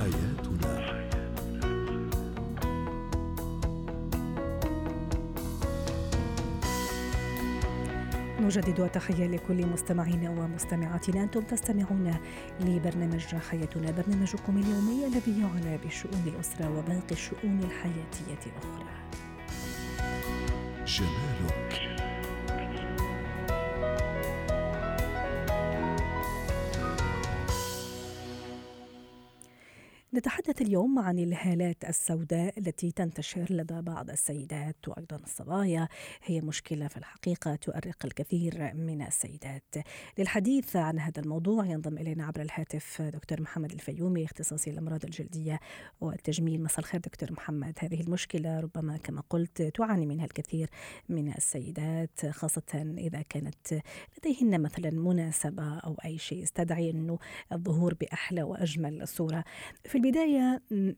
حياتنا. نجدد التحية لكل مستمعينا ومستمعاتنا. أنتم تستمعون لبرنامج حياتنا، برنامجكم اليومي الذي يعنى بشؤون الأسرة وباقي الشؤون الحياتية الأخرى. جمالك نتحدث اليوم عن الهالات السوداء التي تنتشر لدى بعض السيدات وأيضا الصبايا، هي مشكلة في الحقيقة تؤرق الكثير من السيدات. للحديث عن هذا الموضوع ينضم إلينا عبر الهاتف دكتور محمد الفيومي، اختصاصي الأمراض الجلدية والتجميل. مساء الخير دكتور محمد. هذه المشكلة ربما كما قلت تعاني منها الكثير من السيدات، خاصة إذا كانت لديهن مثلا مناسبة أو أي شيء يستدعي أنه الظهور بأحلى وأجمل صورة. في البداية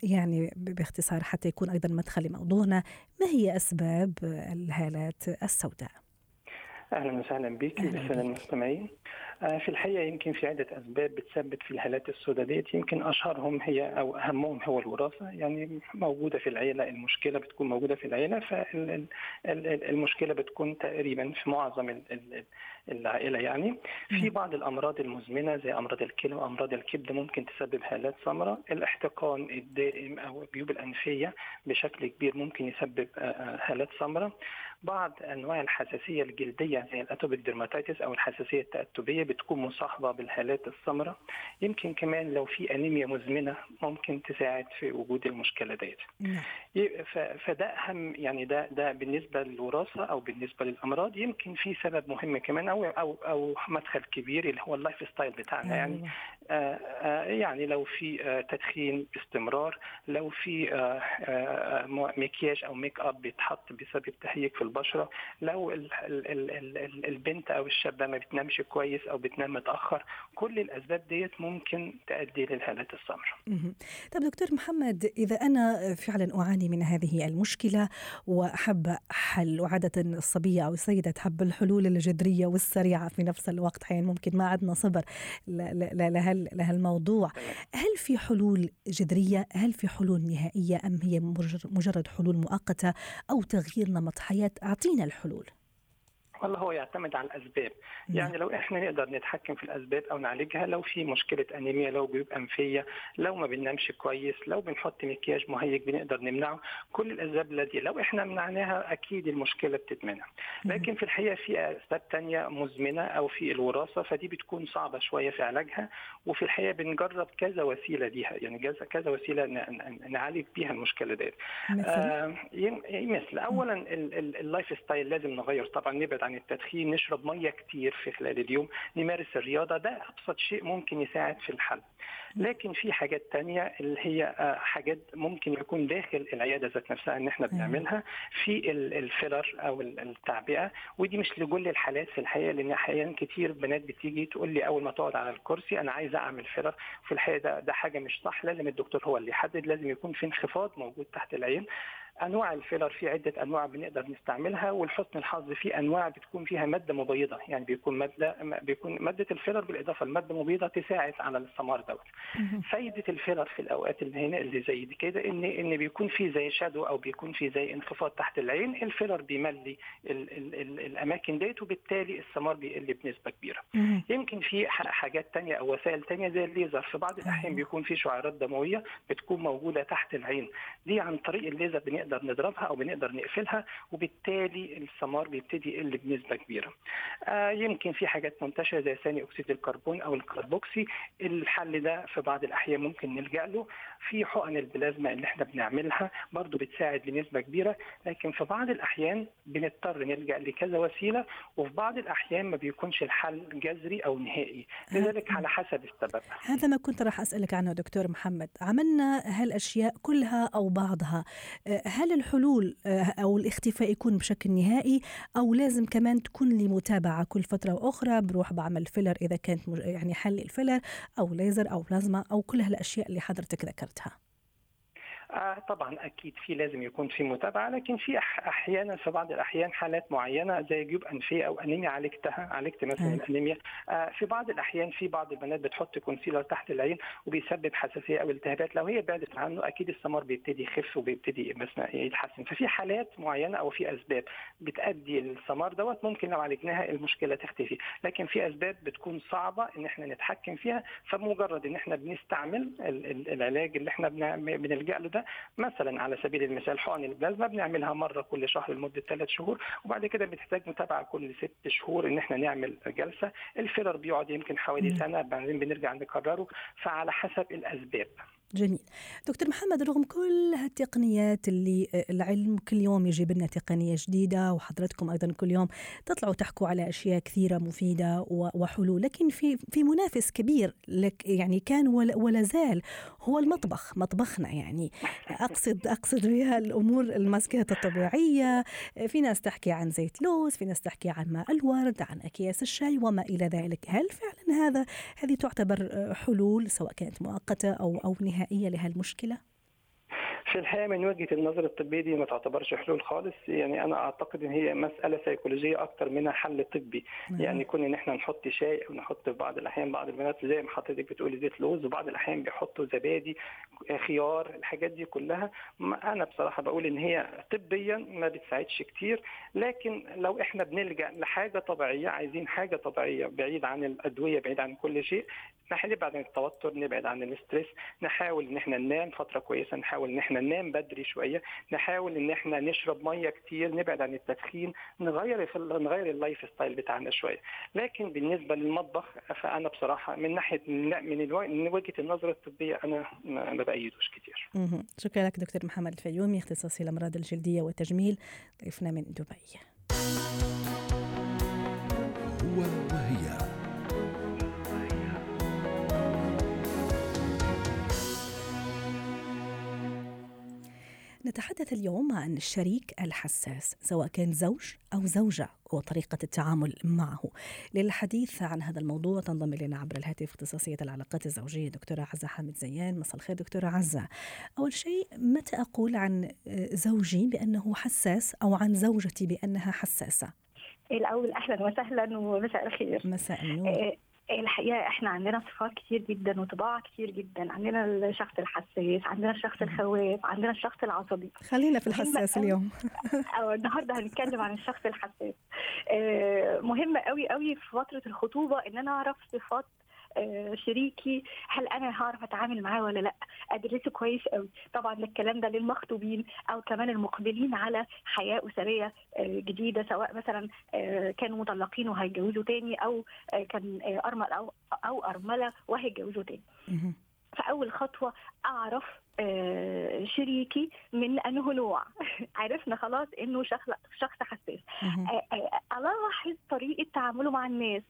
يعني باختصار حتى يكون أيضا مدخل لموضوعنا، ما هي أسباب الهالات السوداء؟ أهلا وسهلا بك بالسادة المستمعين. في الحقيقة يمكن في عدة أسباب بتسبب في الهالات السوداء ديت، يمكن أشهرهم هي أو أهمهم هو الوراثة. يعني موجودة في العيلة، المشكلة بتكون موجودة في العيلة، فالمشكلة بتكون تقريبا في معظم العائلة. يعني في بعض الأمراض المزمنة زي أمراض الكلى وأمراض الكبد ممكن تسبب هالات سمراء. الاحتقان الدائم أو الجيوب الأنفية بشكل كبير ممكن يسبب هالات سمراء. بعض أنواع الحساسية الجلدية زي الأتوبيك ديرماتيتس أو الحساسية التأتبية بتكون مصاحبة بالهالات السمراء. يمكن كمان لو في أنيميا مزمنة ممكن تساعد في وجود المشكلة ديت. فده أهم، يعني ده بالنسبة للوراثة أو بالنسبة للأمراض. يمكن في سبب مهم كمان أو مدخل كبير اللي هو اللايف ستايل بتاعنا. يعني يعني لو في تدخين باستمرار، لو في مكياج أو ميك أب بيتحط بسبب تهيج في البشرة، لو البنت أو الشابة ما بتنامش كويس أو بتنام متأخر، كل الأسباب ديت ممكن تؤدي للهالات السمراء. طب دكتور محمد، إذا أنا فعلا أعاني من هذه المشكلة وأحب حل، وعادة الصبية أو السيدة تحب الحلول الجذرية والسريعة في نفس الوقت، حين ممكن ما عدنا صبر لهالموضوع، هل في حلول جذرية؟ هل في حلول نهائية؟ أم هي مجرد حلول مؤقتة أو تغيير نمط حياة؟ أعطينا الحلول. والله هو يعتمد على الأسباب. يعني لو إحنا نقدر نتحكم في الأسباب أو نعالجها، لو في مشكلة أنيميا، لو جيوب أنفية، لو ما بننامش كويس، لو بنحط مكياج مهيج بنقدر نمنعه. كل الأسباب التي لو إحنا منعناها أكيد المشكلة بتتمنع. لكن في الحقيقة في أسباب تانية مزمنة أو في الوراثة، فدي بتكون صعبة شوية في علاجها. وفي الحقيقة بنجرب كذا وسيلة ليها، يعني كذا وسيلة نعالج بيها المشكلة دي. مثل أولا اللايف ستايل لازم نغير طبعا، نبعد التدخين، نشرب مية كتير في خلال اليوم، نمارس الرياضة. ده أبسط شيء ممكن يساعد في الحل. لكن في حاجات تانية اللي هي حاجات ممكن يكون داخل العيادة ذات نفسها إن إحنا بنعملها، في الفيلر أو التعبئة. ودي مش لكل الحالات في الحقيقة، لأن أحيانا كتير بنات بتيجي تقول لي أول ما تقعد على الكرسي أنا عايزة أعمل فيلر. في الحقيقة ده حاجة مش صح، لازم الدكتور هو اللي يحدد. لازم يكون في انخفاض موجود تحت العين. أنواع الفيلر في عدة أنواع بنقدر نستعملها، والحسن الحظ في أنواع بتكون فيها مادة مبيضة. يعني بيكون مادة الفيلر بالإضافة لمادة مبيضة تساعد على الاستمرار دوت. فائدة الفيلر في الأوقات اللي هنا اللي زي دي كده إن بيكون في زي شادو أو بيكون في زي انخفاض تحت العين. الفيلر بيملي الأماكن ديت، وبالتالي السمار بيقل بنسبة كبيرة. يمكن في حاجات تانية أو وسائل تانية زي الليزر. في بعض الأحيان بيكون في شعيرات دموية بتكون موجودة تحت العين، دي عن طريق الليزر بنقدر نضربها أو بنقدر نقفلها، وبالتالي السمار بيبتدي يقل بنسبة كبيرة. يمكن في حاجات منتشرة زي ثاني أكسيد الكربون أو الكربوكسي. الحل ده في بعض الأحيان ممكن نلجأ له. في حقن البلازما اللي احنا بنعملها برضو بتساعد بنسبة كبيرة. لكن في بعض الأحيان بنضطر نلجأ لكذا وسيلة، وفي بعض الأحيان ما بيكونش الحل جذري أو نهائي، لذلك على حسب السبب. هذا ما كنت راح أسألك عنه دكتور محمد. عملنا هالأشياء كلها أو بعضها، هل الحلول أو الاختفاء يكون بشكل نهائي، أو لازم كمان تكون لي متابعة كل فترة وأخرى؟ بروح بعمل فيلر إذا كانت يعني حل الفيلر أو ليزر أو بلازما أو كل هالأشياء اللي حضرتك ذكرتها. طبعا اكيد في لازم يكون في متابعه، لكن في احيانا في بعض الاحيان حالات معينه زي جيوب انفيه او انيميا عالجت مثلا الانيميا. في بعض الاحيان في بعض البنات بتحط كونسيلر تحت العين وبيسبب حساسيه او التهابات، لو هي بعدت عنه اكيد السمار بيبتدي يخف وبيبتدي مثلا يتحسن. ففي حالات معينه او في اسباب بتؤدي للسمار دوت ممكن لو عالجناها المشكله تختفي، لكن في اسباب بتكون صعبه ان احنا نتحكم فيها، فمجرد ان احنا بنستعمل العلاج اللي احنا بنلجأ له ده، مثلا على سبيل المثال حقن البلازما بنعملها مره كل شهر لمده 3 شهور، وبعد كده بتحتاج متابعه كل 6 شهور ان احنا نعمل جلسه. الفيلر بيقعد يمكن حوالي سنه، بعدين بنرجع نكرره، فعلى حسب الاسباب. جميل دكتور محمد، رغم كل هالتقنيات اللي العلم كل يوم يجيب لنا تقنية جديدة، وحضرتكم أيضا كل يوم تطلعوا تحكوا على أشياء كثيرة مفيدة وحلول، لكن في منافس كبير لك يعني كان ولا زال هو المطبخ، مطبخنا يعني أقصد بها الأمور الماسكات الطبيعية. في ناس تحكي عن زيت لوز، في ناس تحكي عن ماء الورد، عن أكياس الشاي وما إلى ذلك. هل فعلا هذه تعتبر حلول سواء كانت مؤقتة أو نهائية لهالمشكلة؟ في الحقيقة من وجهة النظر الطبية دي ما تعتبرش حلول خالص، يعني أنا أعتقد إن هي مسألة سيكولوجية أكتر منها حل طبي. يعني كون إن إحنا نحط شاي أو نحط في بعض الأحيان بعض البنات زي ما حضرتك بتقولي زيت لوز، وبعض الأحيان بيحطوا زبادي، خيار، الحاجات دي كلها أنا بصراحة بقول إن هي طبيا ما بتساعدش كتير. لكن لو إحنا بنلجأ لحاجة طبيعية، عايزين حاجة طبيعية بعيد عن الأدوية بعيد عن كل شيء، نبعد عن التوتر، نبعد عن الاسترس، نحاول ان احنا ننام فتره كويسه، نحاول ان احنا ننام بدري شويه، نحاول ان احنا نشرب ميه كتير، نبعد عن التدخين، نغير اللايف ستايل بتاعنا شويه. لكن بالنسبه للمطبخ فانا بصراحه من ناحيه من وجهه النظر الطبيه انا ما بايدوش كتير. شكرا لك دكتور محمد الفيومي، اختصاصي الامراض الجلديه والتجميل، ضيفنا من دبي. وهي نتحدث اليوم عن الشريك الحساس، سواء كان زوج أو زوجة، وطريقة التعامل معه. للحديث عن هذا الموضوع تنضم إلينا عبر الهاتف اختصاصية العلاقات الزوجية دكتورة عزة حمد زيان. مساء الخير دكتورة عزة. أول شيء، متى أقول عن زوجي بأنه حساس أو عن زوجتي بأنها حساسة؟ الأول أهلا وسهلا ومساء الخير. مساء النور. الحقيقة احنا عندنا صفات كتير جدا وطباع كتير جدا، عندنا الشخص الحساس، عندنا الشخص الخواف، عندنا الشخص العصبي. خلينا في الحساس اليوم او النهاردة هنتكلم عن الشخص الحساس. مهمة قوي قوي في فترة الخطوبة ان انا اعرف صفات شريكي، هل انا هعرف اتعامل معاه ولا لا، ادرسه كويس قوي. طبعا الكلام ده للمخطوبين او كمان المقبلين على حياه اسريه جديده، سواء مثلا كانوا مطلقين وهيتجوزوا تاني، او كان ارمل او ارمله وهيتجوزوا تاني. فاول خطوه اعرف شريكي من أنه نوع. عرفنا خلاص انه شخص حساس، الاحظ طريقه تعامله مع الناس،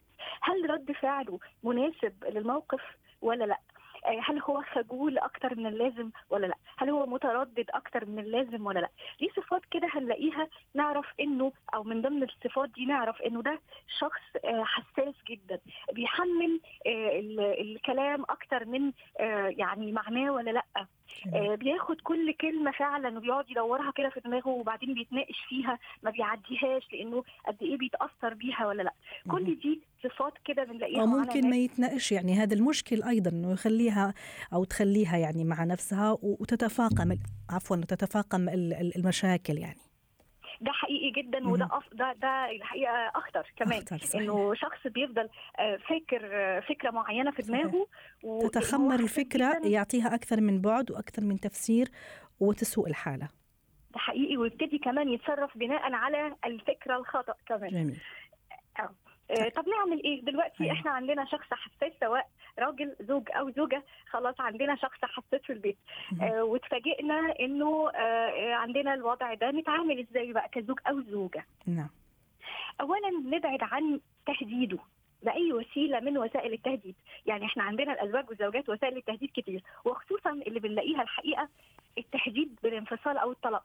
هل رد فعله مناسب للموقف ولا لا، هل هو خجول اكتر من اللازم ولا لا، هل هو متردد اكتر من اللازم ولا لا. دي صفات كده هنلاقيها نعرف انه، او من ضمن الصفات دي نعرف انه ده شخص حساس جدا، بيحمل الكلام اكتر من يعني معناه ولا لا، بياخد كل كلمة فعلا وبيقعد يدورها كده في دماغه وبعدين بيتناقش فيها، ما بيعديهاش لأنه قد إيه بيتأثر بيها ولا لأ. كل دي صفات كده بنلاقيها. وممكن ما يتناقش، يعني هذا المشكل أيضا إنه يخليها أو تخليها يعني مع نفسها وتتفاقم المشاكل يعني. ده حقيقي جدا، وده ده الحقيقه اخطر كمان، انه شخص بيفضل فاكر فكره معينه في دماغه وتتخمر الفكره، يعطيها اكثر من بعد واكثر من تفسير وتسوء الحاله. ده حقيقي، ويبتدي كمان يتصرف بناء على الفكره الخطا كمان. جميل. طب نعمل ايه دلوقتي؟ احنا عندنا شخص حساس، سواء راجل زوج او زوجه، خلاص عندنا شخص حساس في البيت، واتفاجئنا انه عندنا الوضع ده، نتعامل ازاي بقى كزوج او زوجه؟ نعم. اولا نبعد عن تهديده بأي وسيلة من وسائل التهديد. يعني احنا عندنا الأزواج والزوجات وسائل التهديد كتير، وخصوصا اللي بنلاقيها الحقيقة التهديد بالانفصال او الطلاق.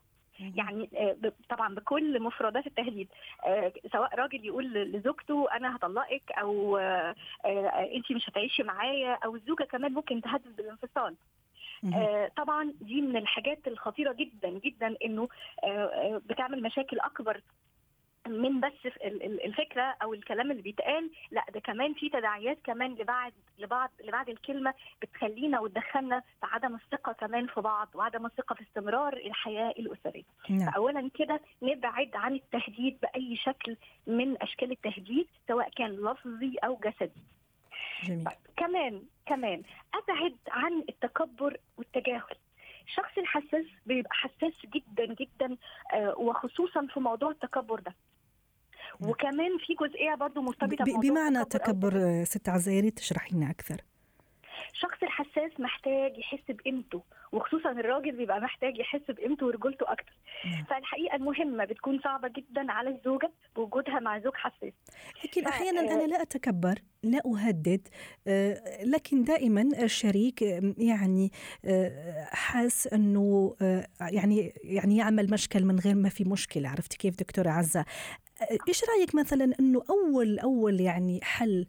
يعني طبعا بكل مفردات التهديد، سواء راجل يقول لزوجته انا هطلقك، او انتي مش هتعيشي معايا، او الزوجه كمان ممكن تهدد بالانفصال. طبعا دي من الحاجات الخطيرة جدا جدا، انه بتعمل مشاكل اكبر من بس الفكرة او الكلام اللي بيتقال، لا ده كمان في تداعيات كمان لبعض الكلمة بتخلينا وتدخلنا في عدم الثقة كمان في بعض، وعدم الثقة في استمرار الحياة الأسرية. فأولا كده نبعد عن التهديد بأي شكل من أشكال التهديد، سواء كان لفظي أو جسدي. جميل. كمان أبعد عن التكبر والتجاهل. الشخص الحساس بيبقى حساس جدا جدا، وخصوصا في موضوع التكبر ده. وكمان في جزئية برضو مرتبطة بمعنى التكبر. ست عزيري تشرحي لنا أكثر. الشخص الحساس محتاج يحس بقيمته، وخصوصا الراجل بيبقى محتاج يحس بقيمته ورجولته أكتر. فالحقيقة المهمة بتكون صعبة جدا على الزوجة بوجودها مع زوج حساس. لكن أحيانا أنا لا أتكبر، لا أهدد، لكن دائما الشريك يعني حاس أنه يعني يعمل مشكل من غير ما في مشكلة. عرفتي كيف دكتورة عزة؟ إيش رأيك مثلا أنه أول يعني حل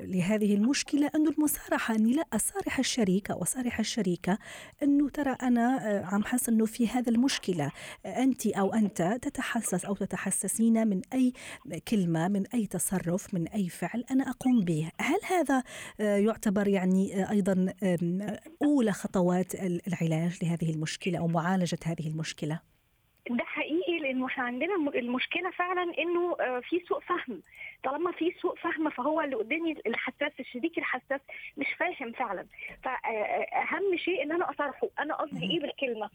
لهذه المشكلة أنه المصارحة، أني لا أصارح الشريك أو أصارح الشريكة أنه ترى أنا عم حاسس أنه في هذا المشكلة، أنت أو أنت تتحسس أو تتحسسين من أي كلمة، من أي تصرف، من أي فعل أنا أقوم به. هل هذا يعتبر يعني أيضا أولى خطوات العلاج لهذه المشكلة أو معالجة هذه المشكلة؟ ده حقيقي، لأنه احنا عندنا المشكلة فعلا إنه في سوء فهم. طالما في سوء فهم فهو اللي قدامي الحساس، الشريك الحساس مش فاهم فعلا. فأهم شيء إن أنا أصرحه، أنا قصدي إيه بالكلمة،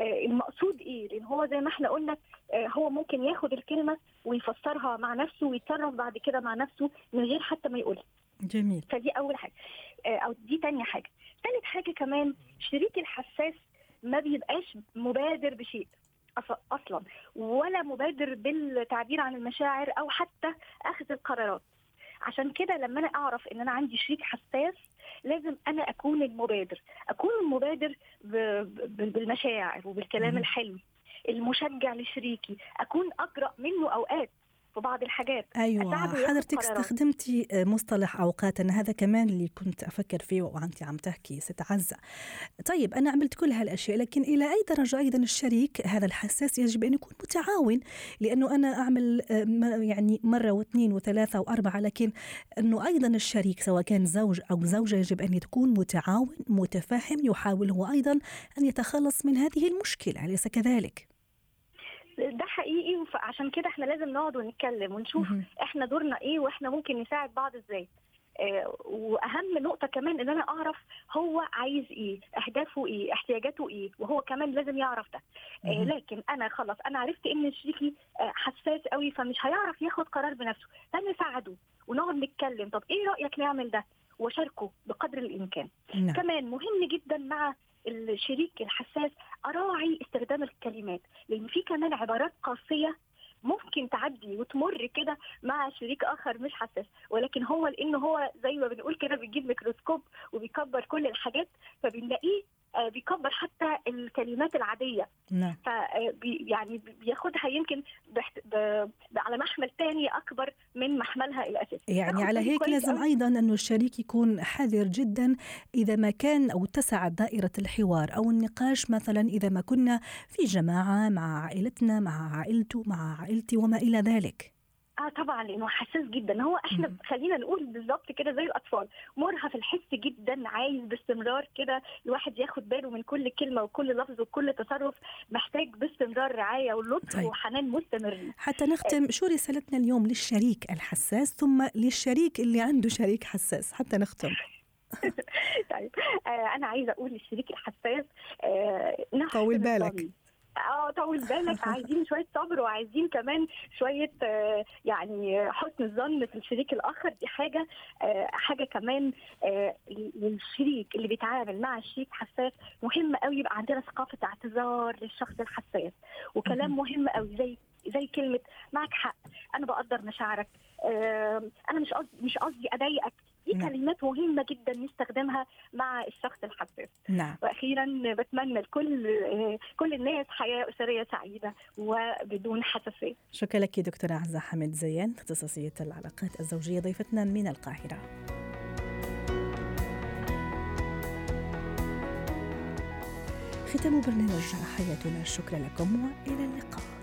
المقصود إيه، لأن هو زي ما احنا قلنا هو ممكن ياخد الكلمة ويفسرها مع نفسه ويتصرف بعد كده مع نفسه من غير حتى ما يقولها. جميل. فدي أول حاجة، أو دي تاني حاجة. تالت حاجة كمان، شريك الحساس ما بيبقاش مبادر بشيء أصلا، ولا مبادر بالتعبير عن المشاعر أو حتى أخذ القرارات. عشان كده لما أنا أعرف إن أنا عندي شريك حساس لازم أنا أكون المبادر بالمشاعر وبالكلام الحلو، المشجع لشريكي، أكون أجرأ منه أوقات في بعض الحاجات. أيوة، حضرتك استخدمتي مصطلح أوقات، أنا هذا كمان اللي كنت أفكر فيه وأنت عم تحكي ست عزة. طيب أنا عملت كل هالأشياء، لكن إلى أي درجة أيضا الشريك هذا الحساس يجب أن يكون متعاون؟ لأنه أنا أعمل يعني مرة واثنين وثلاثة وأربعة، لكن أنه أيضا الشريك سواء كان زوج أو زوجة يجب أن يكون متعاون متفاهم، يحاول هو أيضا أن يتخلص من هذه المشكلة، أليس كذلك؟ ده حقيقي، عشان كده احنا لازم نقعد ونتكلم ونشوف احنا دورنا ايه واحنا ممكن نساعد بعض ازاي. واهم نقطة كمان ان انا اعرف هو عايز ايه، اهدافه ايه، احتياجاته ايه، وهو كمان لازم يعرف ده. لكن انا خلاص انا عرفت ان شريكي حساس قوي فمش هيعرف ياخد قرار بنفسه، فنساعده ونقعد نتكلم، طب ايه رأيك نعمل ده، وشاركه بقدر الامكان. كمان مهم جدا مع الشريك الحساس أراعي استخدام الكلمات، لأن في كمان عبارات قاسية ممكن تعدي وتمر كده مع شريك آخر مش حساس، ولكن هو لأنه هو زي ما بنقول كده بيجيب ميكروسكوب وبيكبر كل الحاجات، فبنلاقيه بيكبر حتى الكلمات العادية. يعني بياخدها يمكن على محمل تاني أكبر من محملها الأساسي. يعني على هيك لازم أيضا أن الشريك يكون حذر جدا إذا ما كان أو اتسعت دائرة الحوار أو النقاش، مثلا إذا ما كنا في جماعة مع عائلتنا مع عائلته مع عائلتي وما إلى ذلك. طبعا، لانه حساس جدا. هو احنا خلينا نقول بالظبط كده زي الاطفال، مرهف الحس جدا، عايز باستمرار كده الواحد ياخد باله من كل كلمه وكل لفظ وكل تصرف، محتاج باستمرار رعايه واللطف وحنان مستمر. حتى نختم، شو رسالتنا اليوم للشريك الحساس ثم للشريك اللي عنده شريك حساس حتى نختم؟ طيب انا عايزه اقول للشريك الحساس طول بالك، طول بالك، عايزين شوية صبر وعايزين كمان شوية يعني حسن الظن في الشريك الآخر. دي حاجة كمان للشريك اللي بيتعامل مع الشريك حساس مهم قوي، يبقى عندنا ثقافة اعتذار للشخص الحساس، وكلام مهم قوي زي كلمة معك حق، أنا بقدر مشاعرك، أنا مش قصدي أضايقك. دي كلمات مهمة جدا نستخدمها مع الشخص الحساس. وأخيرا بتمنى لكل الناس حياة أسرية سعيدة وبدون حساسية. شكرا لك دكتورة عزة حمد زيان، اختصاصية العلاقات الزوجية، ضيفتنا من القاهرة. ختام برنامج حياتنا. شكرا لكم وإلى اللقاء.